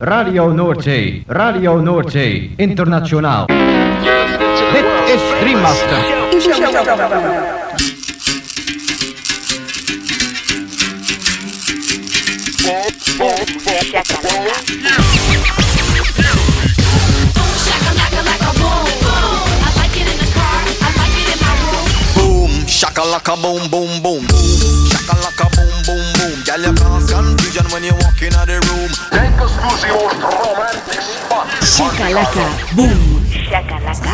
Radio Norte, Internacional. Dit is Driemaster. Boom shakalaka boom boom boom. Shakalaka boom boom boom. Girl, you cause confusion when you walk in the room. Shakalaka, boom. Shakalaka,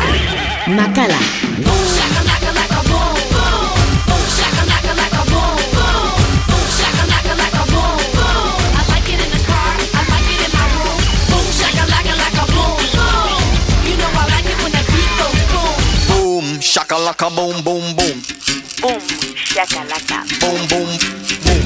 Makala. Boom, shakalaka, boom, boom. Boom, shakalaka, boom, boom. Boom, shakalaka, boom, boom. I like it in the car, I like it in my room. Boom, shakalaka, boom, boom. You know I like it when the beat goes boom. Boom, shakalaka, boom, boom, boom. Boom, shakalaka, boom, boom, boom.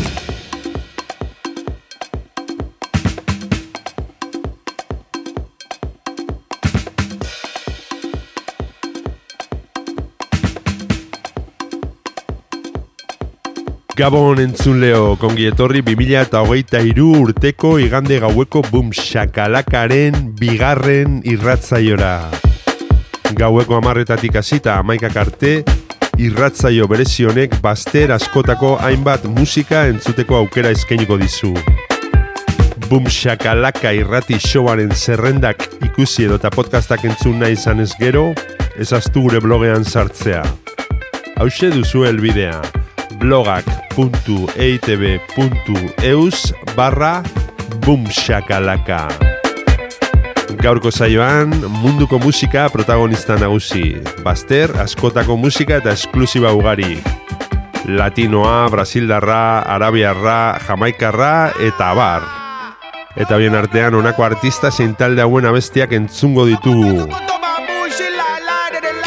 Gabon entzuleo, kongi etorri 2023 urteko igande gaueko Boom Shakalakaren bigarren irratzaiora. Gaueko 10:00 hasita 11:00 arte, irratzaio berezi honek bazter askotako hainbat musika entzuteko aukera eskainiko dizu. Boom Shakalaka irrati showaren zerrendak ikusi edota podcastak entzun nahi izan ez gero, ezaztu gure blogean sartzea. Hauxe duzu helbidea. blogak.eitb.eus/boomshakalaka. Gaurko saioan munduko musika protagonista nagusi, bazter askotako musika eta esklusiba ugari. Latinoa, brasildarra, arabiarra, jamaikarra eta abar. Eta bien artean honako artista zein talde hauen abestiak entzungo ditugu.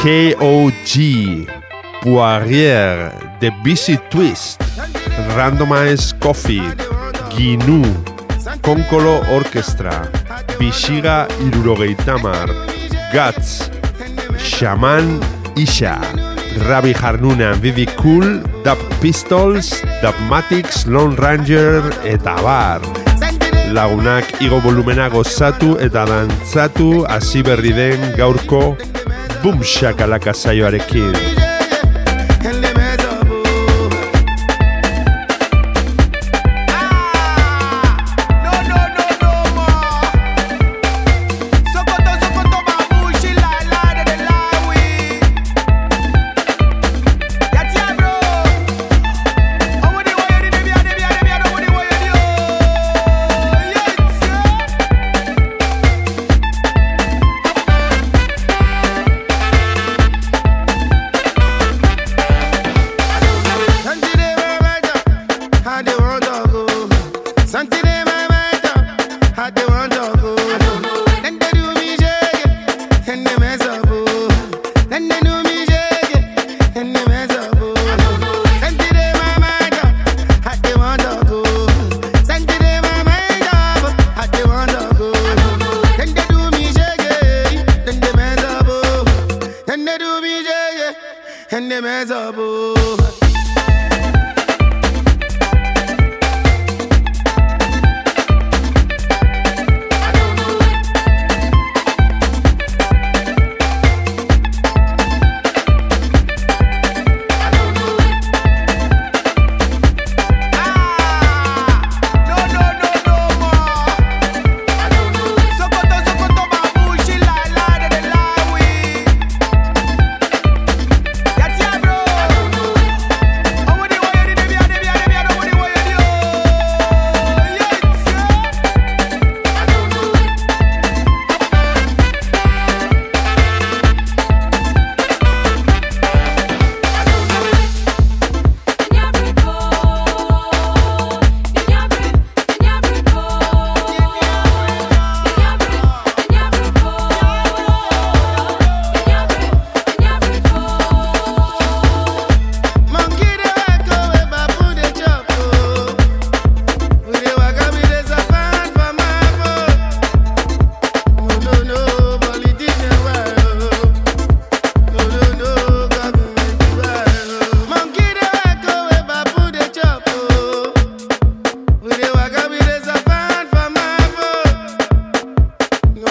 K.O.G. Poirier, The Busy Twist, Randomized Coffee, Ginu, Concolo Orchestra, Bixiga 70 Gats, Shaman Isha, Ravi Harnuna, Vivi Cool, Dub Pistols, Dub Matics, Lone Ranger eta abar. Lagunak igo volumena gozatu eta dantzatu hasi berri den gaurko Boom Shakalaka saioarekin.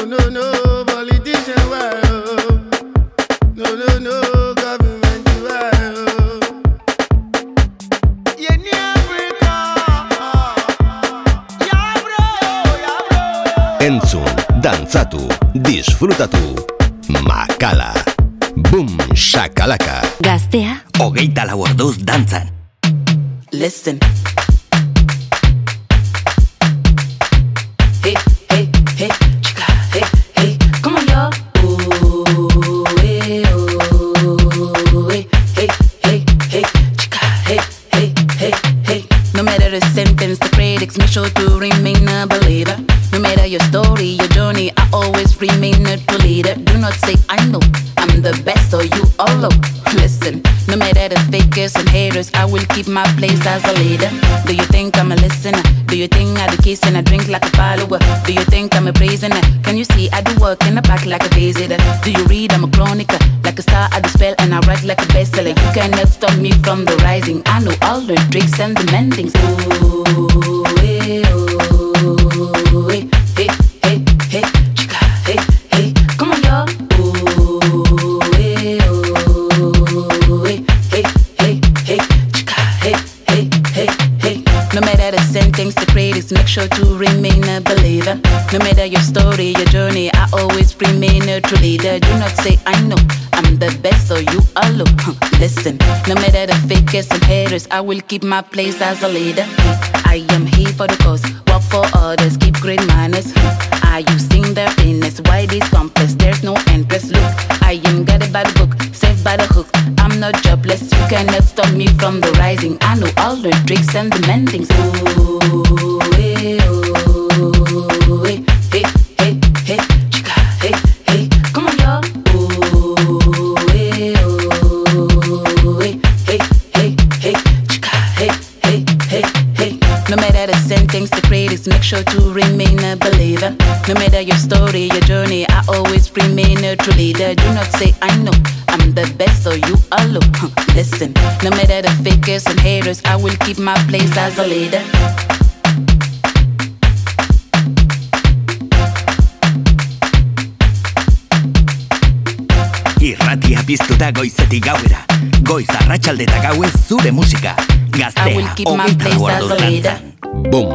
Entzun, dantzatu, disfrutatu, makala, boom shakalaka. Gaztea, hogeita lau orduz dantzan. Listen. Hey, hey, hey, chica, hey, hey, como yo. Oh, hey, oh, hey, hey, hey, hey, chica, hey, hey, hey, hey. No matter the sentence, the critics, make sure to remain a believer. No matter your story, your journey, I always remain a true leader. Do not say I know, I'm the best or you all know. Listen, no matter the fakers and haters, I will keep my place as a leader. Do you think I'm a listener? Do you think I do kiss and I drink like a follower? Do you think I'm a prisoner? Can you see I do work in the back like a visitor? Do you read I'm a chronicler? Like a star I do spell and I write like a bestseller. You cannot stop me from the rising. I know all the tricks and the mendings. Ooh, hey, oh, hey. Hey, hey, hey, chica, hey, hey, come on, yo. Oh, hey, oh, hey, hey, hey, hey, chica, hey, hey, hey, hey. No matter the sentence, the critics, make sure to remain a believer. No matter your story, your journey, I always remain a true leader. Do not say I know, I'm the best, so you all look. Listen, no matter the fakers and haters, I will keep my place as a leader. I am here for the cause, work for others, keep great manners. I using their fitness, why this complex, there's no interest. Look, I am guided by the book, saved by the hook, I'm not jobless. You cannot stop me from the rising, I know all the tricks and the mendings. Ooh, hey, oh, hey, hey, hey, hey, chica, hey, hey, come on, yo. Ooh, hey, oh, hey, hey, hey, hey, chica, hey, hey, hey, hey. No matter the sentence, the critics, make sure to remain a believer. No matter your story, your journey, I always remain a true leader. Do not say I know, I'm the best, so you all look. Listen, no matter the fakers and haters, I will keep my place as a leader. Irratia piztu da goizetik gauera, goiz arratsalde eta gauez zure musika. Gaztea, hogeita lau orduz dantzan. Boom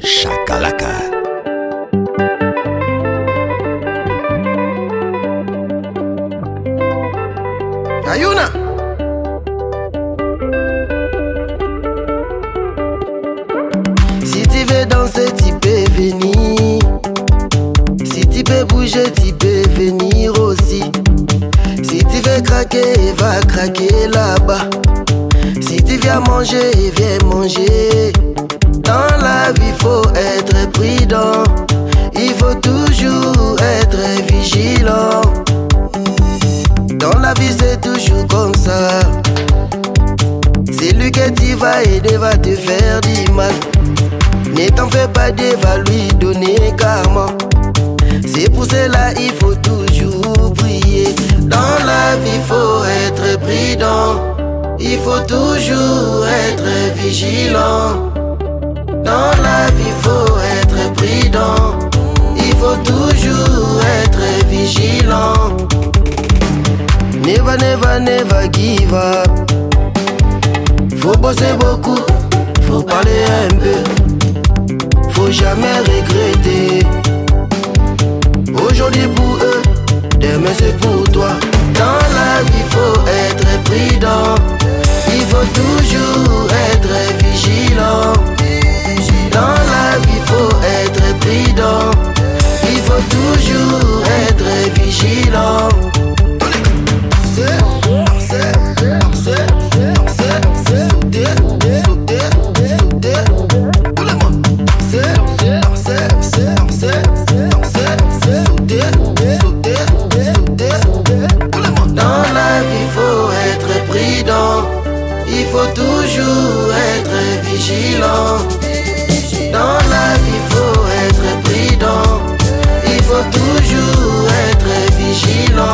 Shakalaka. Ayuna. Si tu veux danser, tu peux venir. Si tu peux bouger, tu peux venir aussi. Si tu veux craquer, va craquer là-bas. Si tu viens manger. Dans la vie, faut être prudent. Il faut toujours être vigilant. Dans la vie c'est toujours comme ça. Celui que tu vas aider va te faire du mal. Ne t'en fais pas, Dieu va lui donner karma. C'est pour cela il faut toujours prier. Dans la vie faut être prudent. Il faut toujours être vigilant. Dans la vie faut être prudent. Il faut toujours être vigilant. Never, never, never give up. Faut bosser beaucoup, faut parler un peu. Faut jamais regretter. Aujourd'hui pour eux, demain c'est pour toi. Dans la vie faut être prudent. Il faut toujours être vigilant. Dans la vie faut être prudent. Il faut toujours être vigilant. Dans la vie faut être prudent. Il faut toujours être vigilant.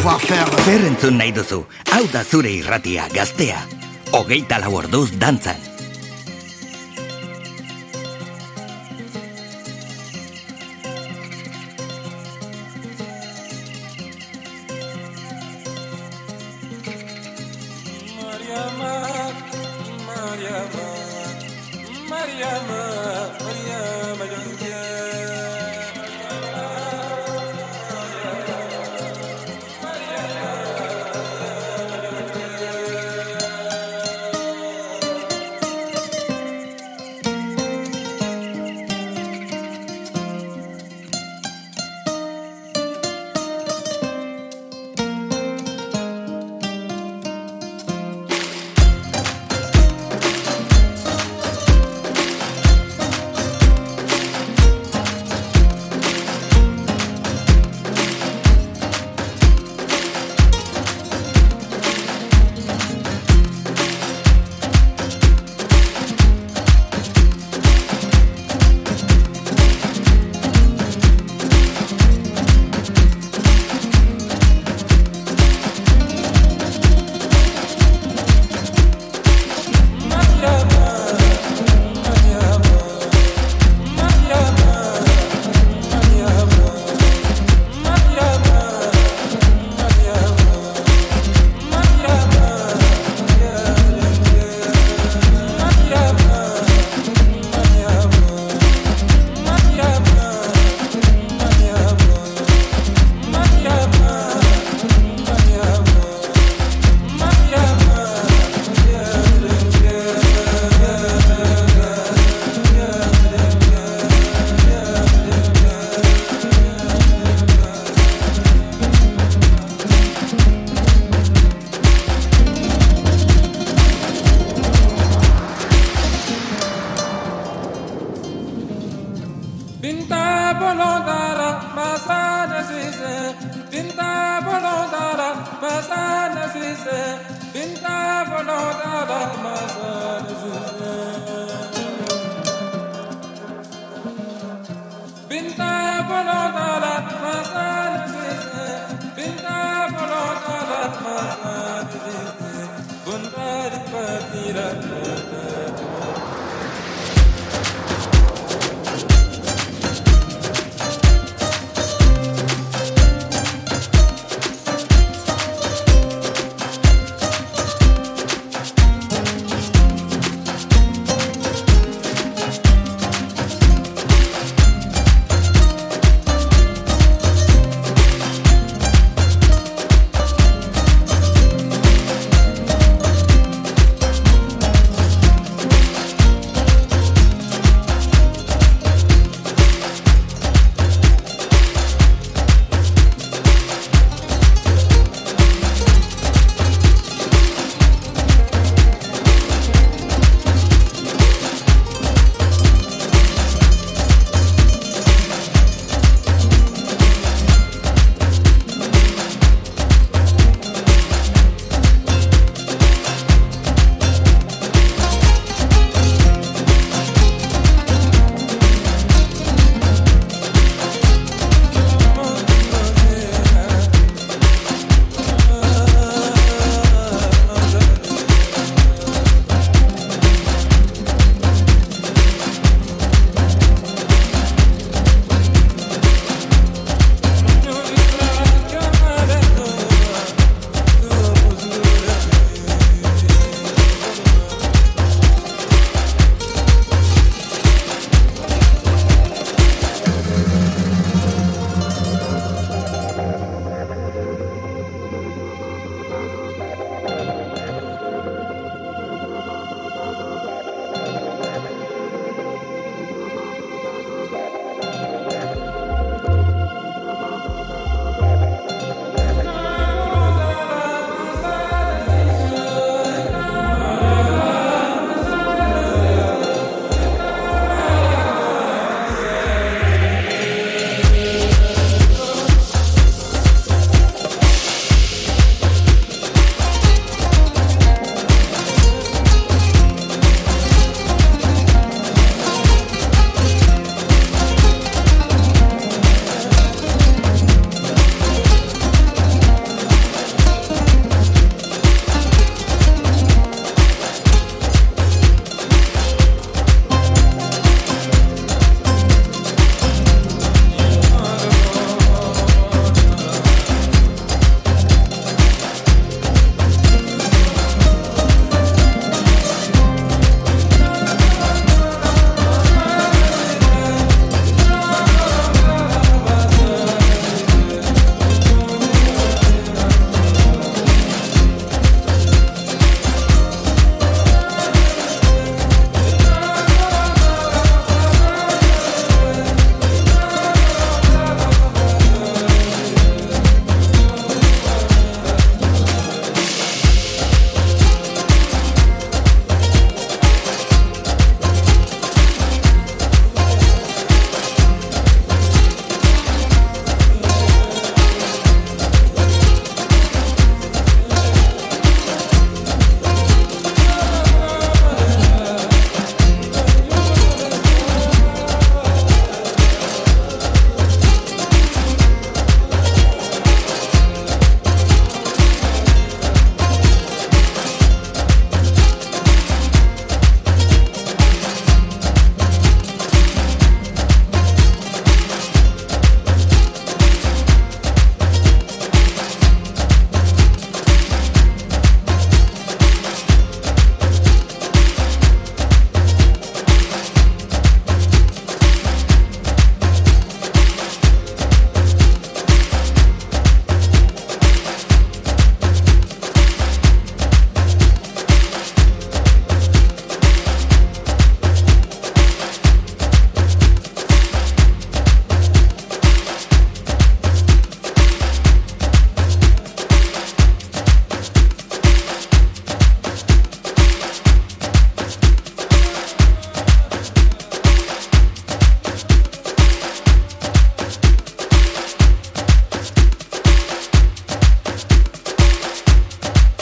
savoir-faire. Zer entzun nahi duzu, hau da zure irratia, gaztea. 24 orduz dantzan.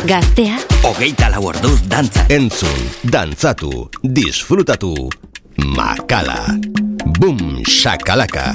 Gaztea hogeita lau orduz dantza. Entzun, dantzatu, disfrutatu, makala. Boom Shakalaka.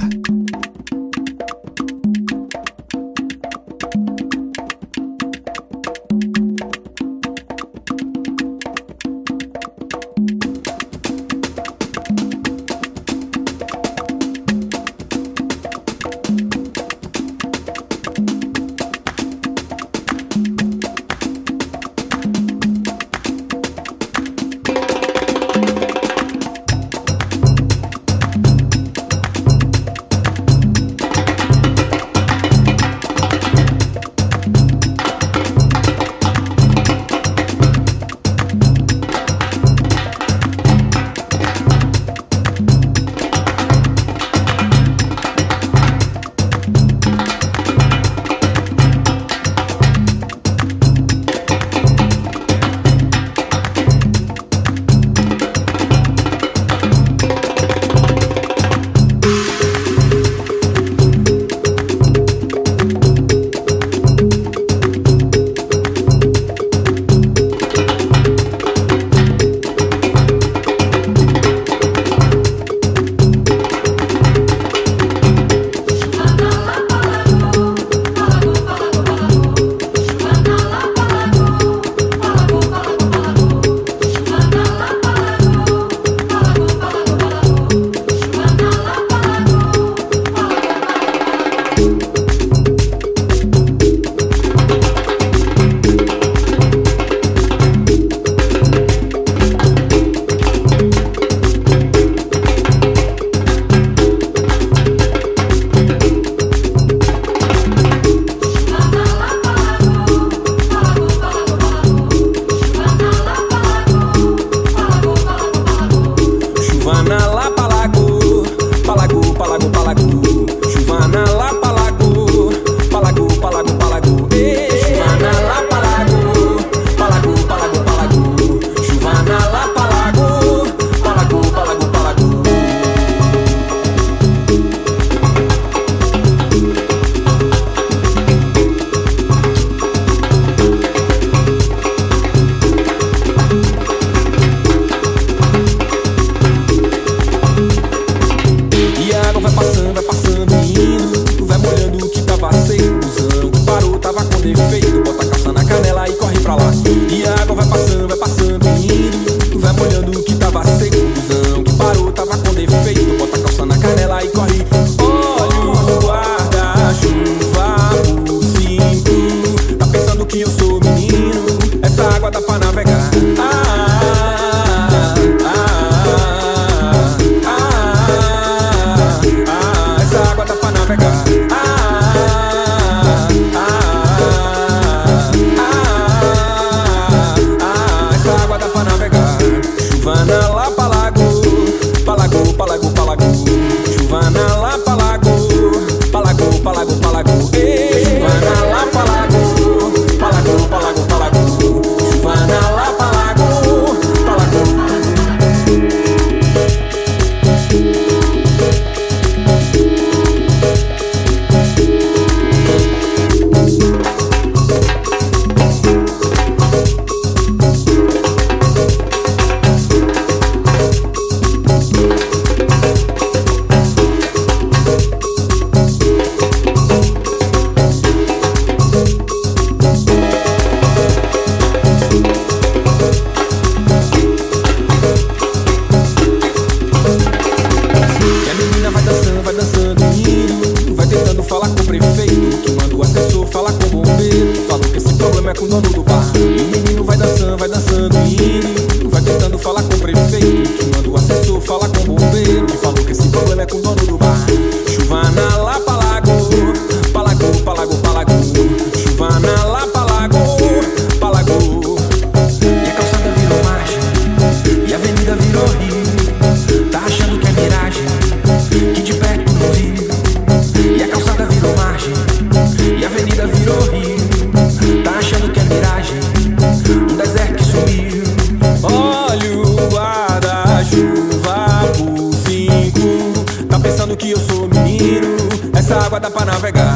Para navegar.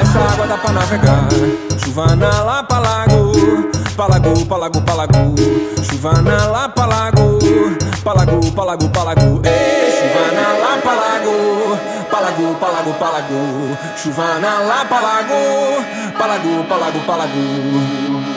Essa água dá pra navegar. Chuva na lá pra lago, pra lago, pra lago, pra lago. Chuva na lá pra lago, pra lago, pra lago, pra lago. Ei, chuva na lá pra lago, palago, palago, palago, chuva na lá, palago, palago, palago, palago.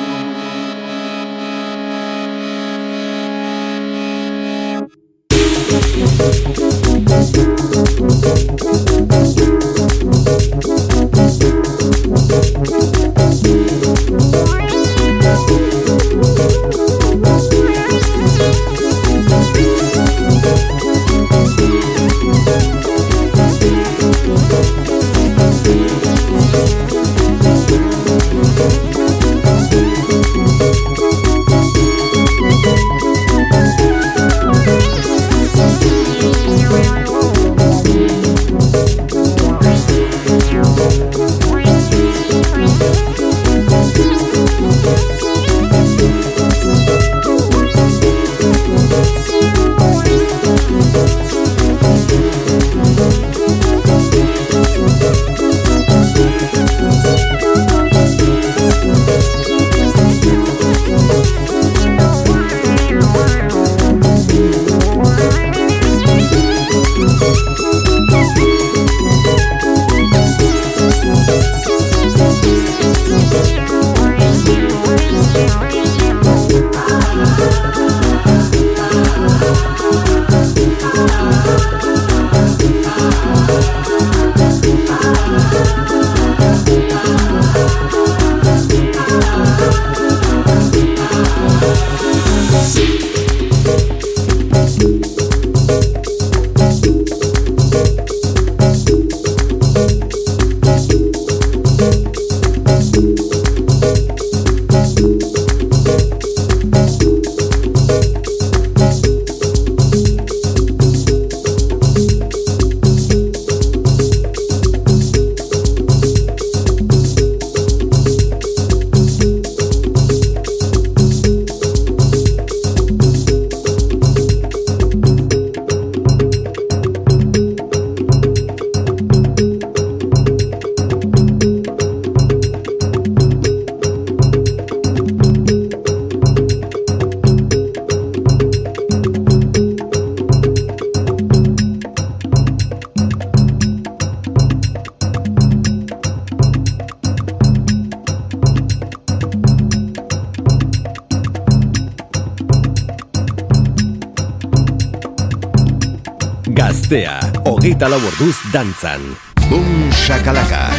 Gaztea, hogeita lau orduz dantzan. Boom Shakalaka.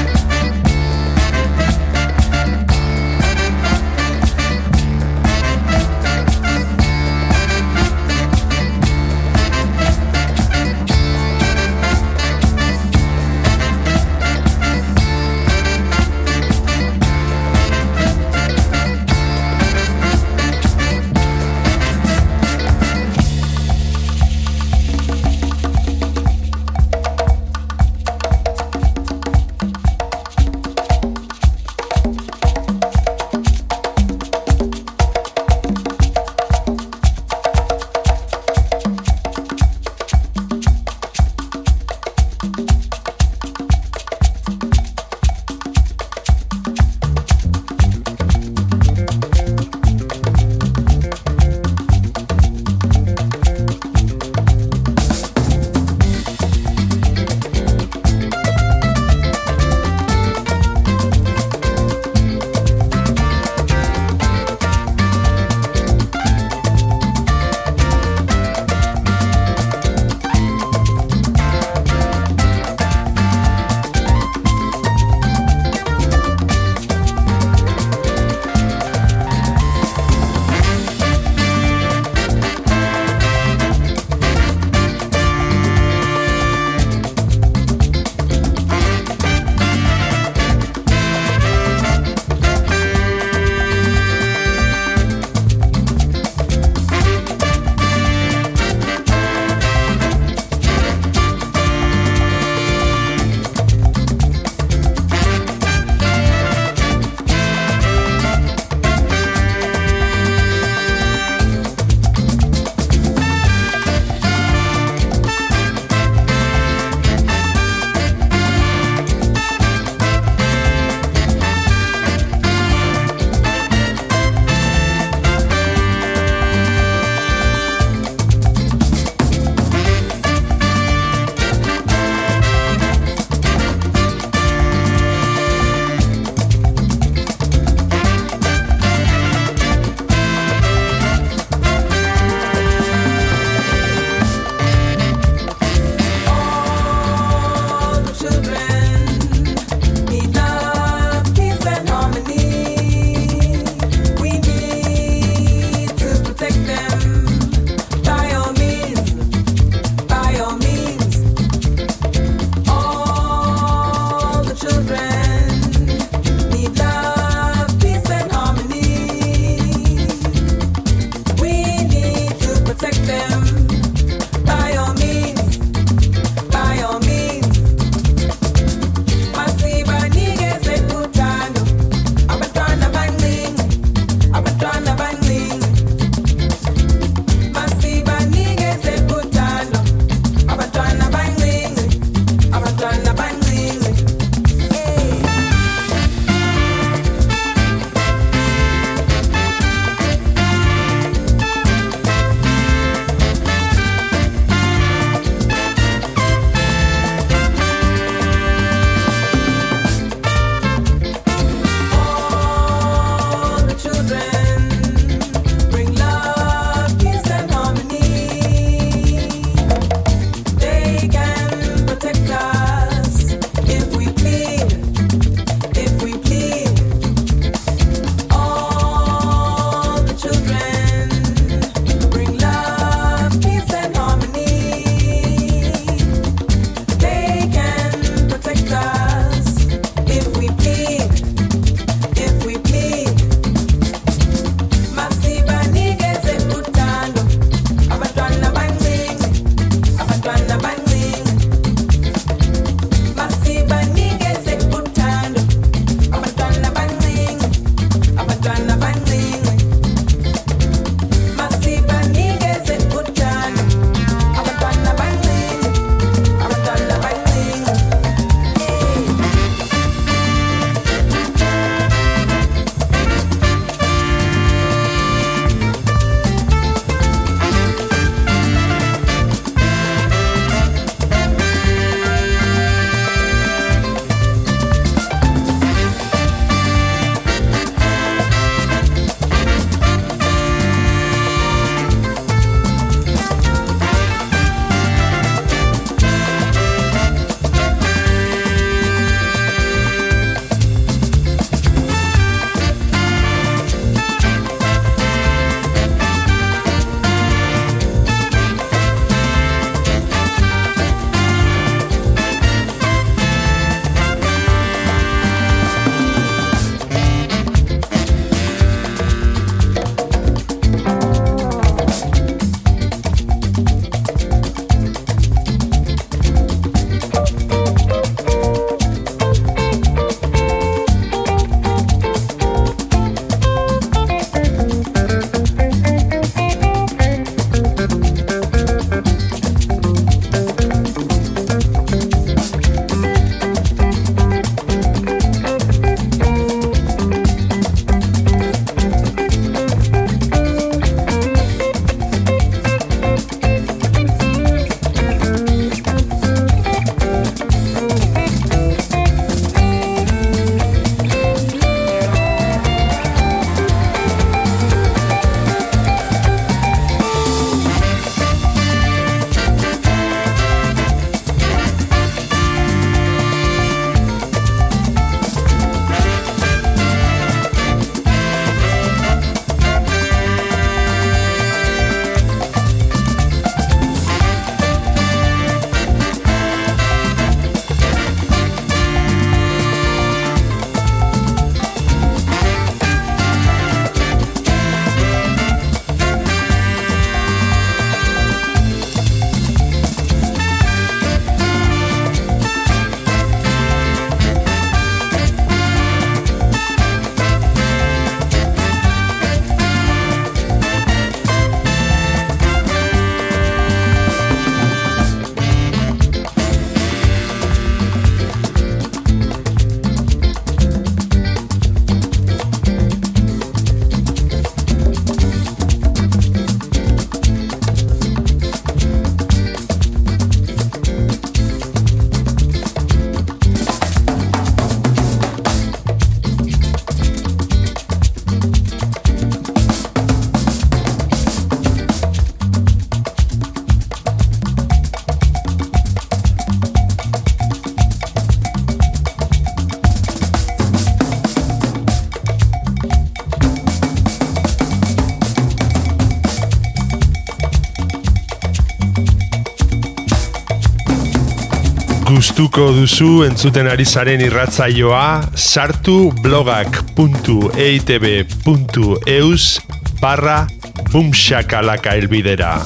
gustuko duzu entzuten ari zaren irratzaioa, sartu blogak.eitb.eus/Boom Shakalaka elbidera.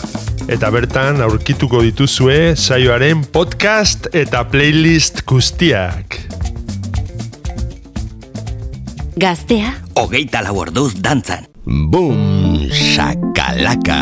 Eta bertan aurkituko dituzue saioaren podcast eta playlist guztiak. Gaztea, 24 orduz dantzan. Boom Shakalaka.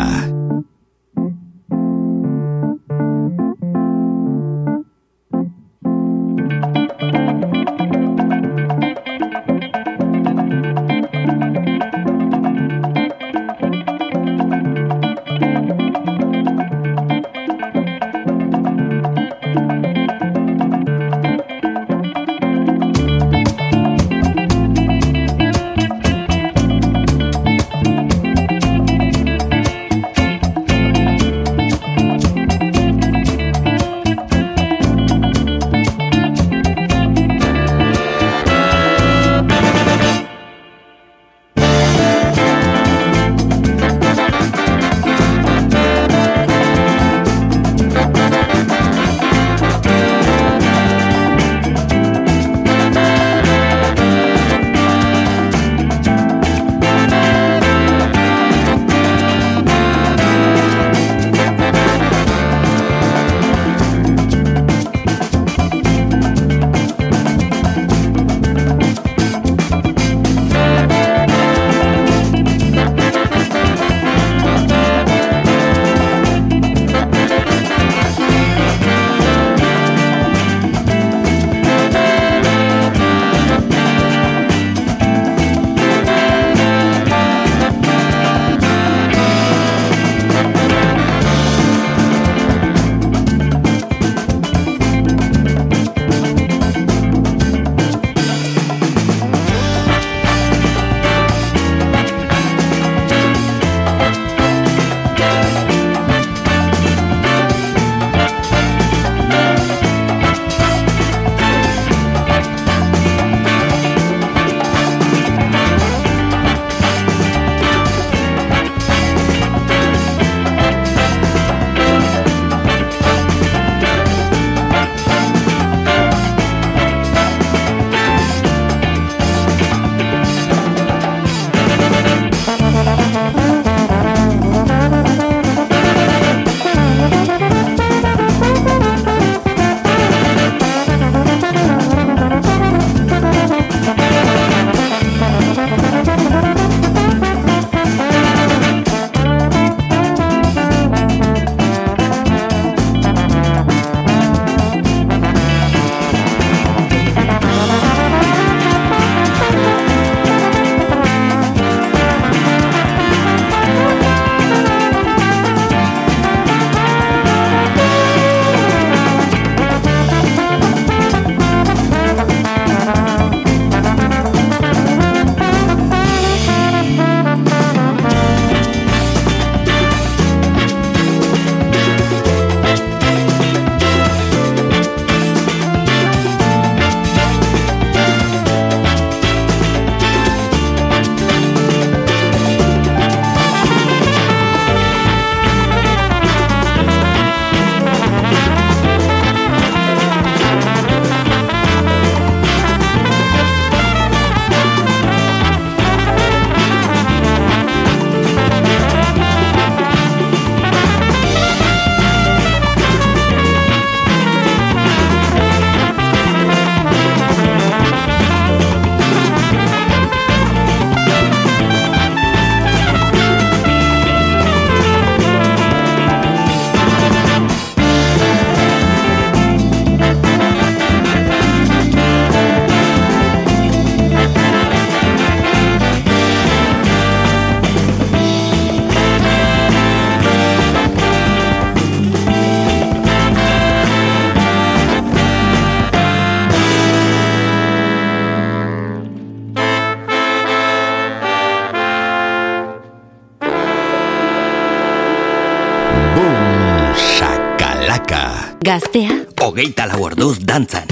Gaztea, 24 orduz dantzan.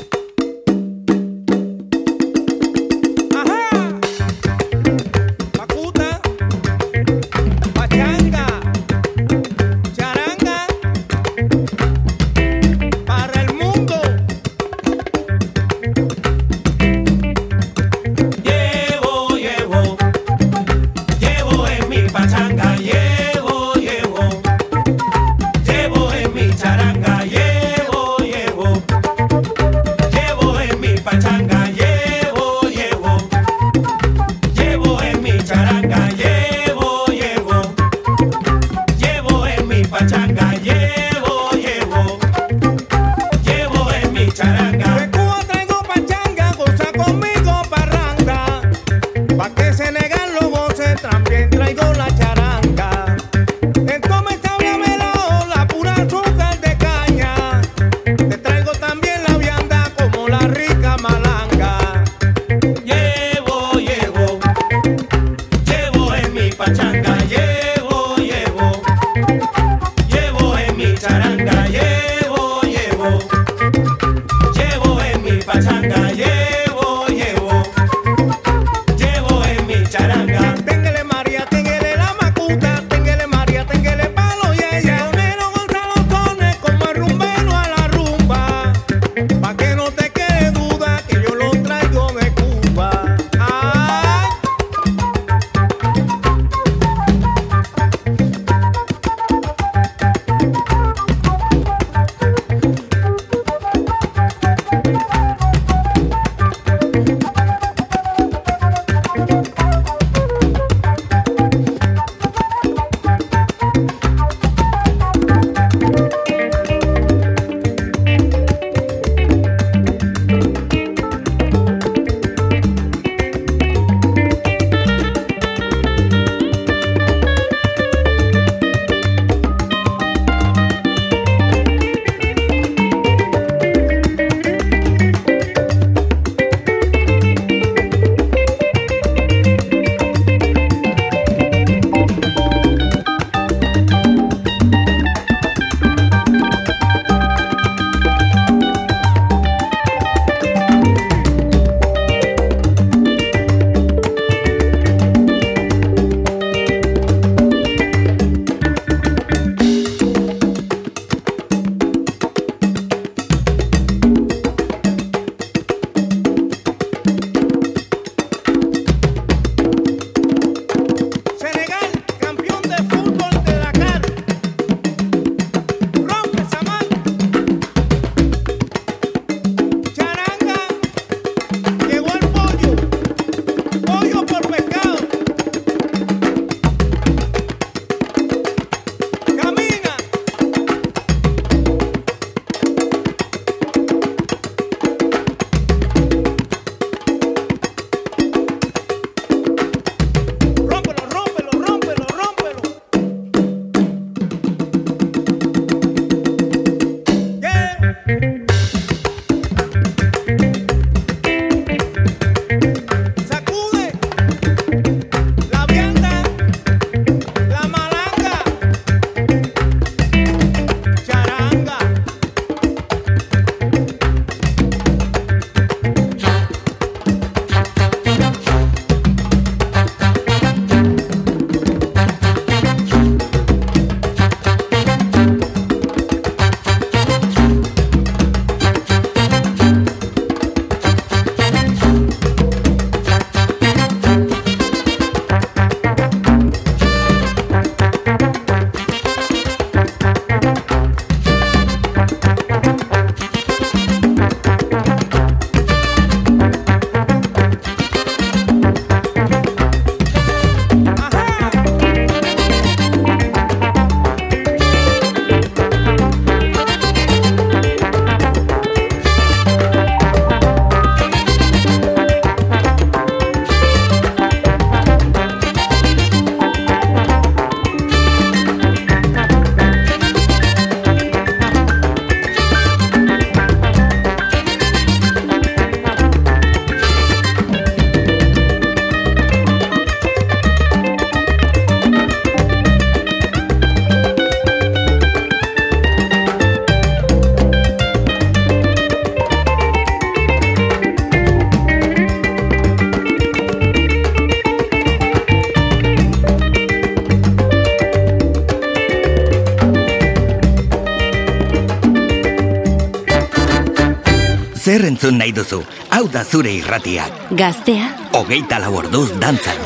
entzun nahi duzu. Hau da zure irratiak. Gaztea. 24 orduz dantzan.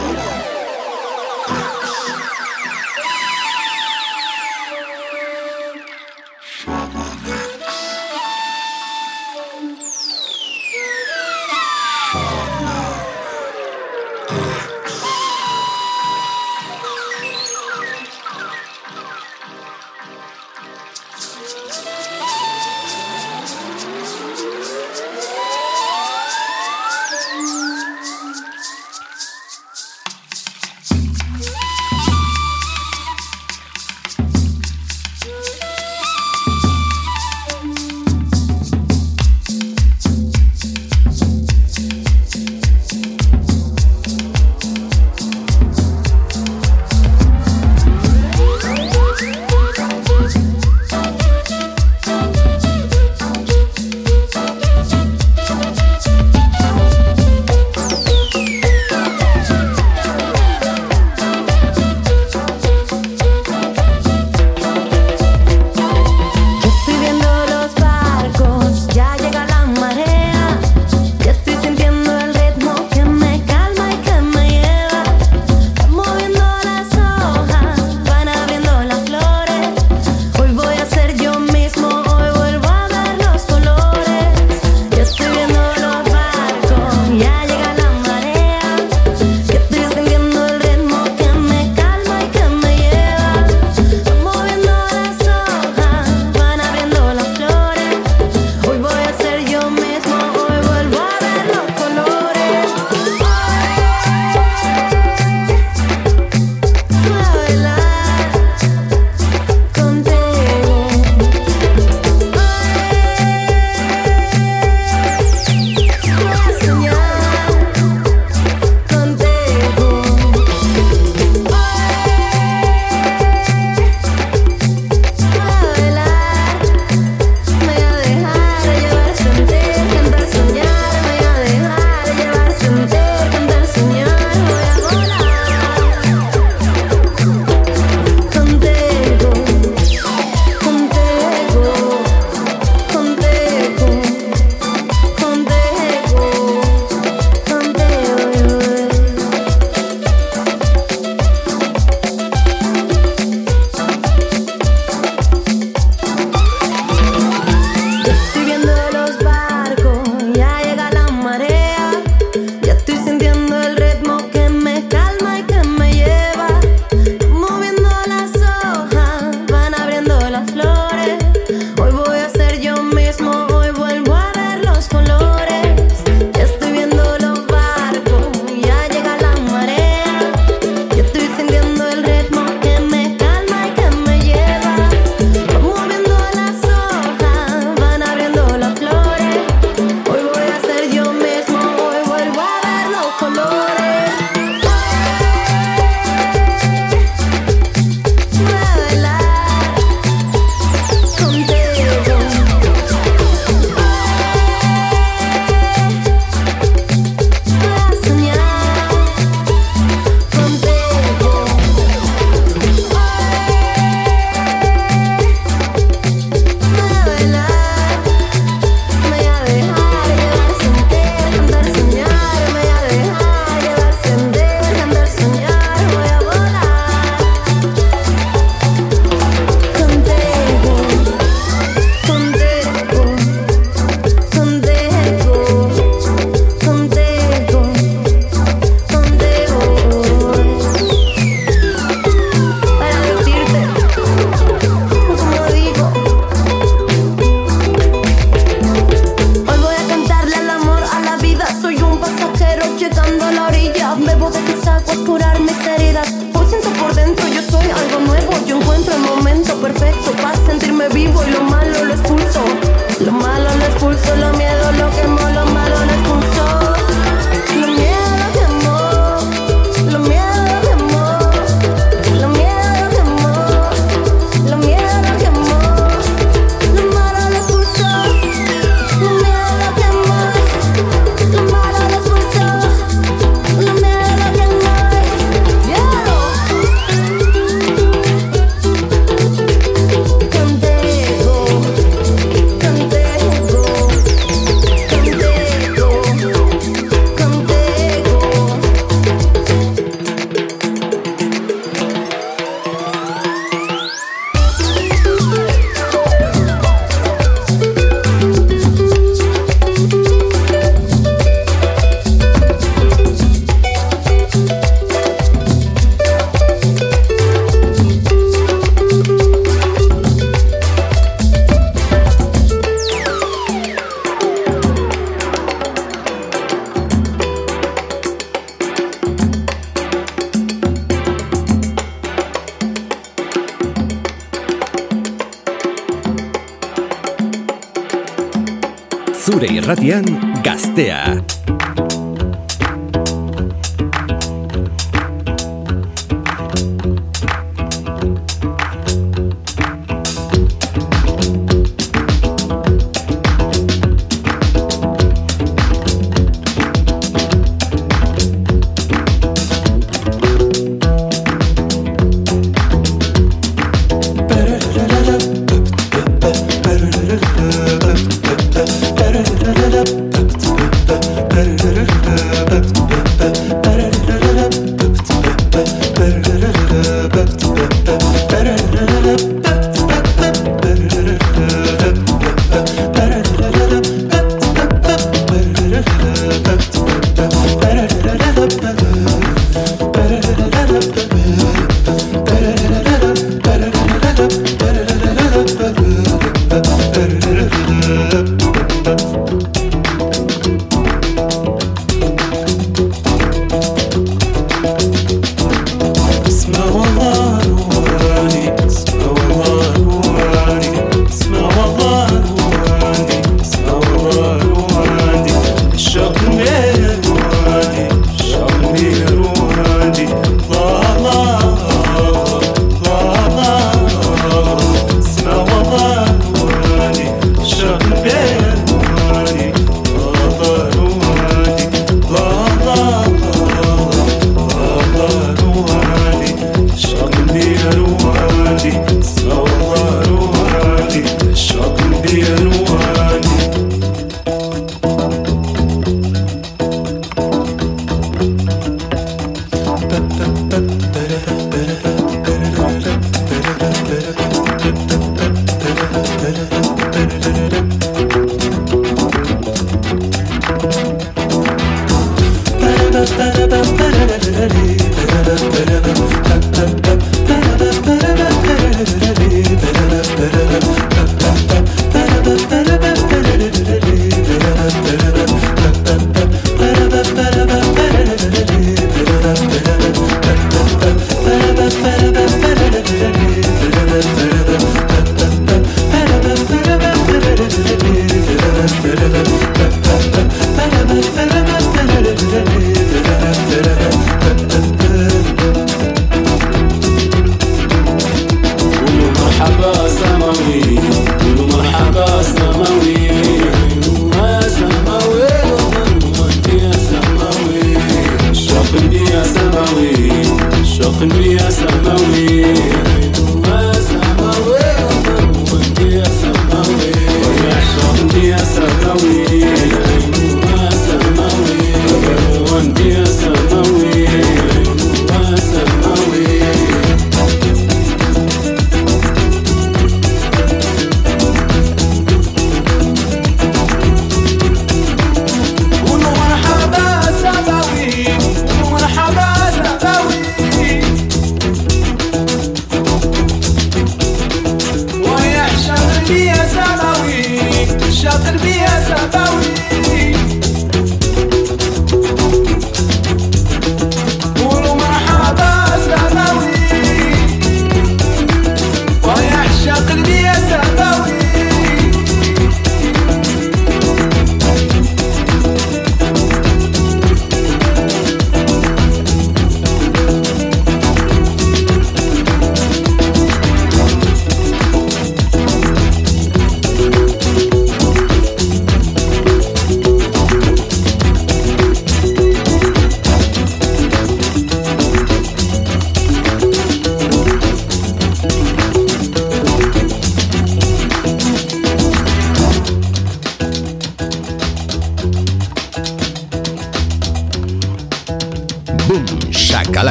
Gure Irratian Gaztea.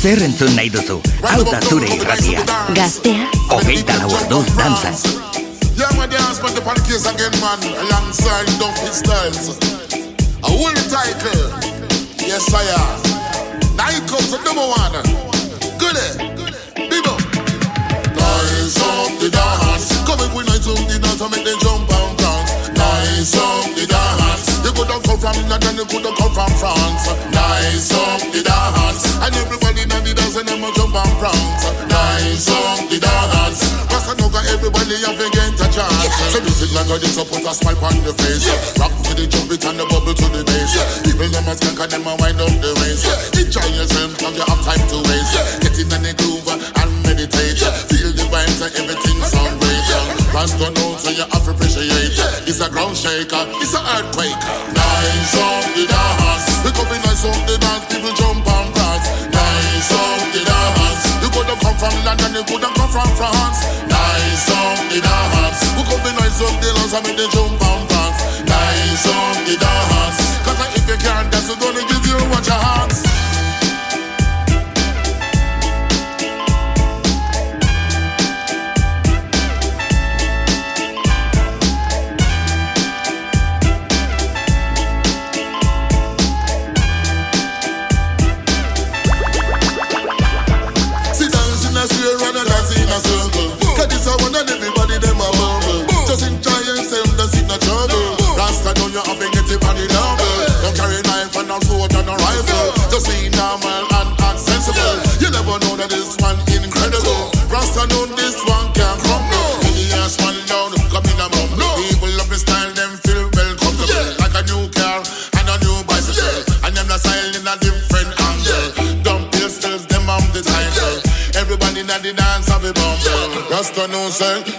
Zer entzun nahi duzu, hau da zure irratia. Gaztea, hogeita lau orduz dantzan. Yeah, my dance man, the pancakes again, man. Alongside Dub Pistols. A whole title. Yes, I am. Now it comes to number one. Good day. Big up. Nice up the dance. Come and we nice up the dance and make them jump and dance. Nice up the dance. You could have come from England and you could have come from France. Nice up the dance. And everybody now the dance and them a jump and prance. Nice up the dance. Rasta Noga, everybody have a get a chance. So music like a this up put a smile on the face. Rock the trumpet and the bubble to the bass. People them a skank and them a wind up the waist. Enjoy yourself, now you have time to waste. Get in and groove and meditate. Feel the vibes and everything sound great. Run to notes and you have to appreciate. It's a ground shaker, it's an earthquake. Nice on the dance, we come in nice on the dance. People jump and dance. Nice on the dance, you couldn't come from London, you couldn't come from France. Nice on the dance, we come in nice on the dance. I mean they jump and dance. Nice on the dance, 'cause if you can't dance, we're gonna give you what you have.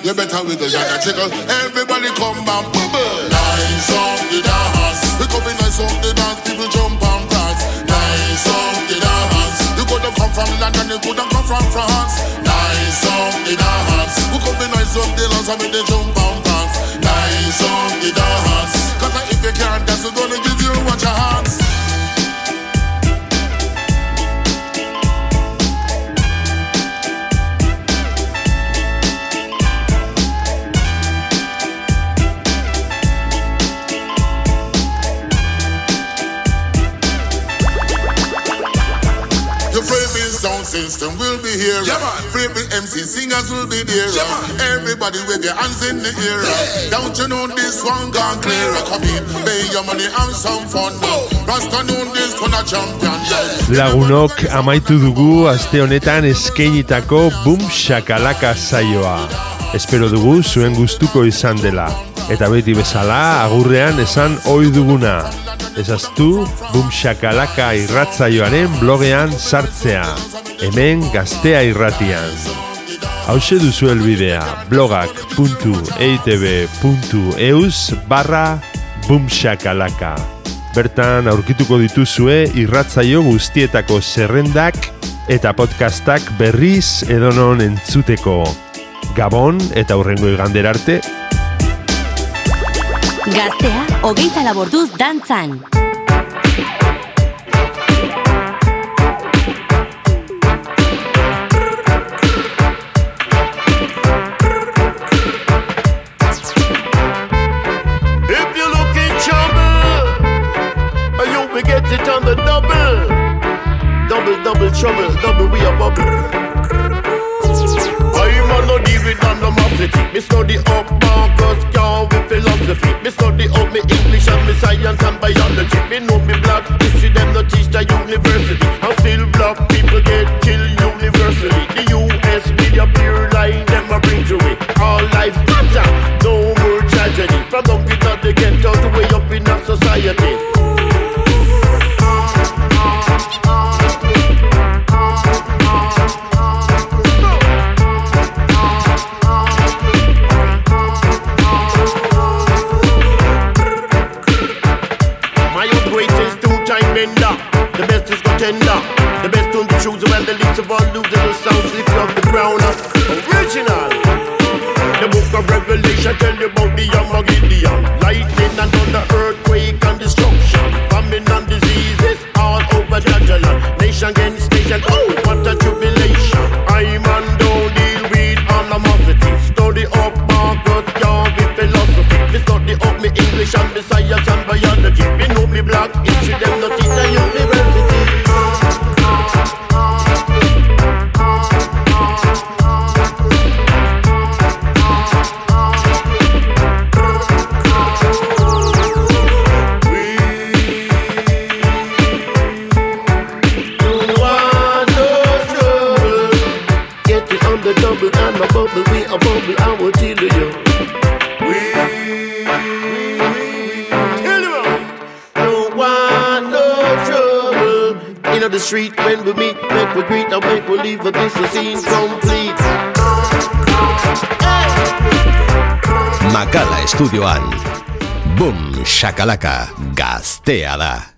You better wiggle, yeah, and jiggle. Everybody come and bubble. Nice on the dance, we come in nice on the dance. People jump and dance. Nice on the dance, you couldn't come from London, you couldn't come from France. Nice on the dance, we come in nice on the dance. I mean they jump and dance. Nice on the dance, 'cause if you can't dance, we're gonna give you what you have. Sound system will be here. Yeah, freebie MC singers will be there. Yeah, everybody with your hands in the air. Hey. Don't you know this one gone clear? Come in, pay your money and some fun. Rasta know this one a champion. Lagunok amaitu dugu aste honetan eskeinitako Boom Shakalaka saioa. Espero dugu zuen gustuko izan dela. Eta beti bezala agurrean esan ohi duguna. Ezaztu Boom Shakalaka irratzaioaren blogean sartzea, hemen Gaztea Irratian. Hauxe duzu helbidea blogak.eitb.eus/Boom Shakalaka. Bertan aurkituko dituzue irratzaio guztietako zerrendak eta podcastak berriz edonon entzuteko. Gabon eta hurrengo igandera arte. Gaztea, 24 orduz dantzan. If you look in trouble, you will get it on the double. Double, double trouble, double we are bubble. I'm a no deal with animosity. Me study up Marcus Garvey with philosophy. Me study up me English and me science and biology. Me know me black history, them no teach the university. And still black people get killed universally. The US media pure line, them a bring to it. All life matter, no more tragedy. From down in the ghetto to way up in our society. The best on the shoes around the least of all losers sounds lift off the ground. Original. The book of Revelation tell you about the Armageddon. Lightning and thunder, earthquake and destruction. Famine and diseases all over Jajalan. Nation against nation, oh what a tribulation. I man don't deal with animosity. Study up Marcus Garvey philosophy. Me study up me English and me science and biology. Me know me black history, them not in the university. I will tell you. We kill him. of the street. When we meet, make we greet, and make we leave a piece of scene complete. Macala Studio An Boom Shakalaka Gasteada.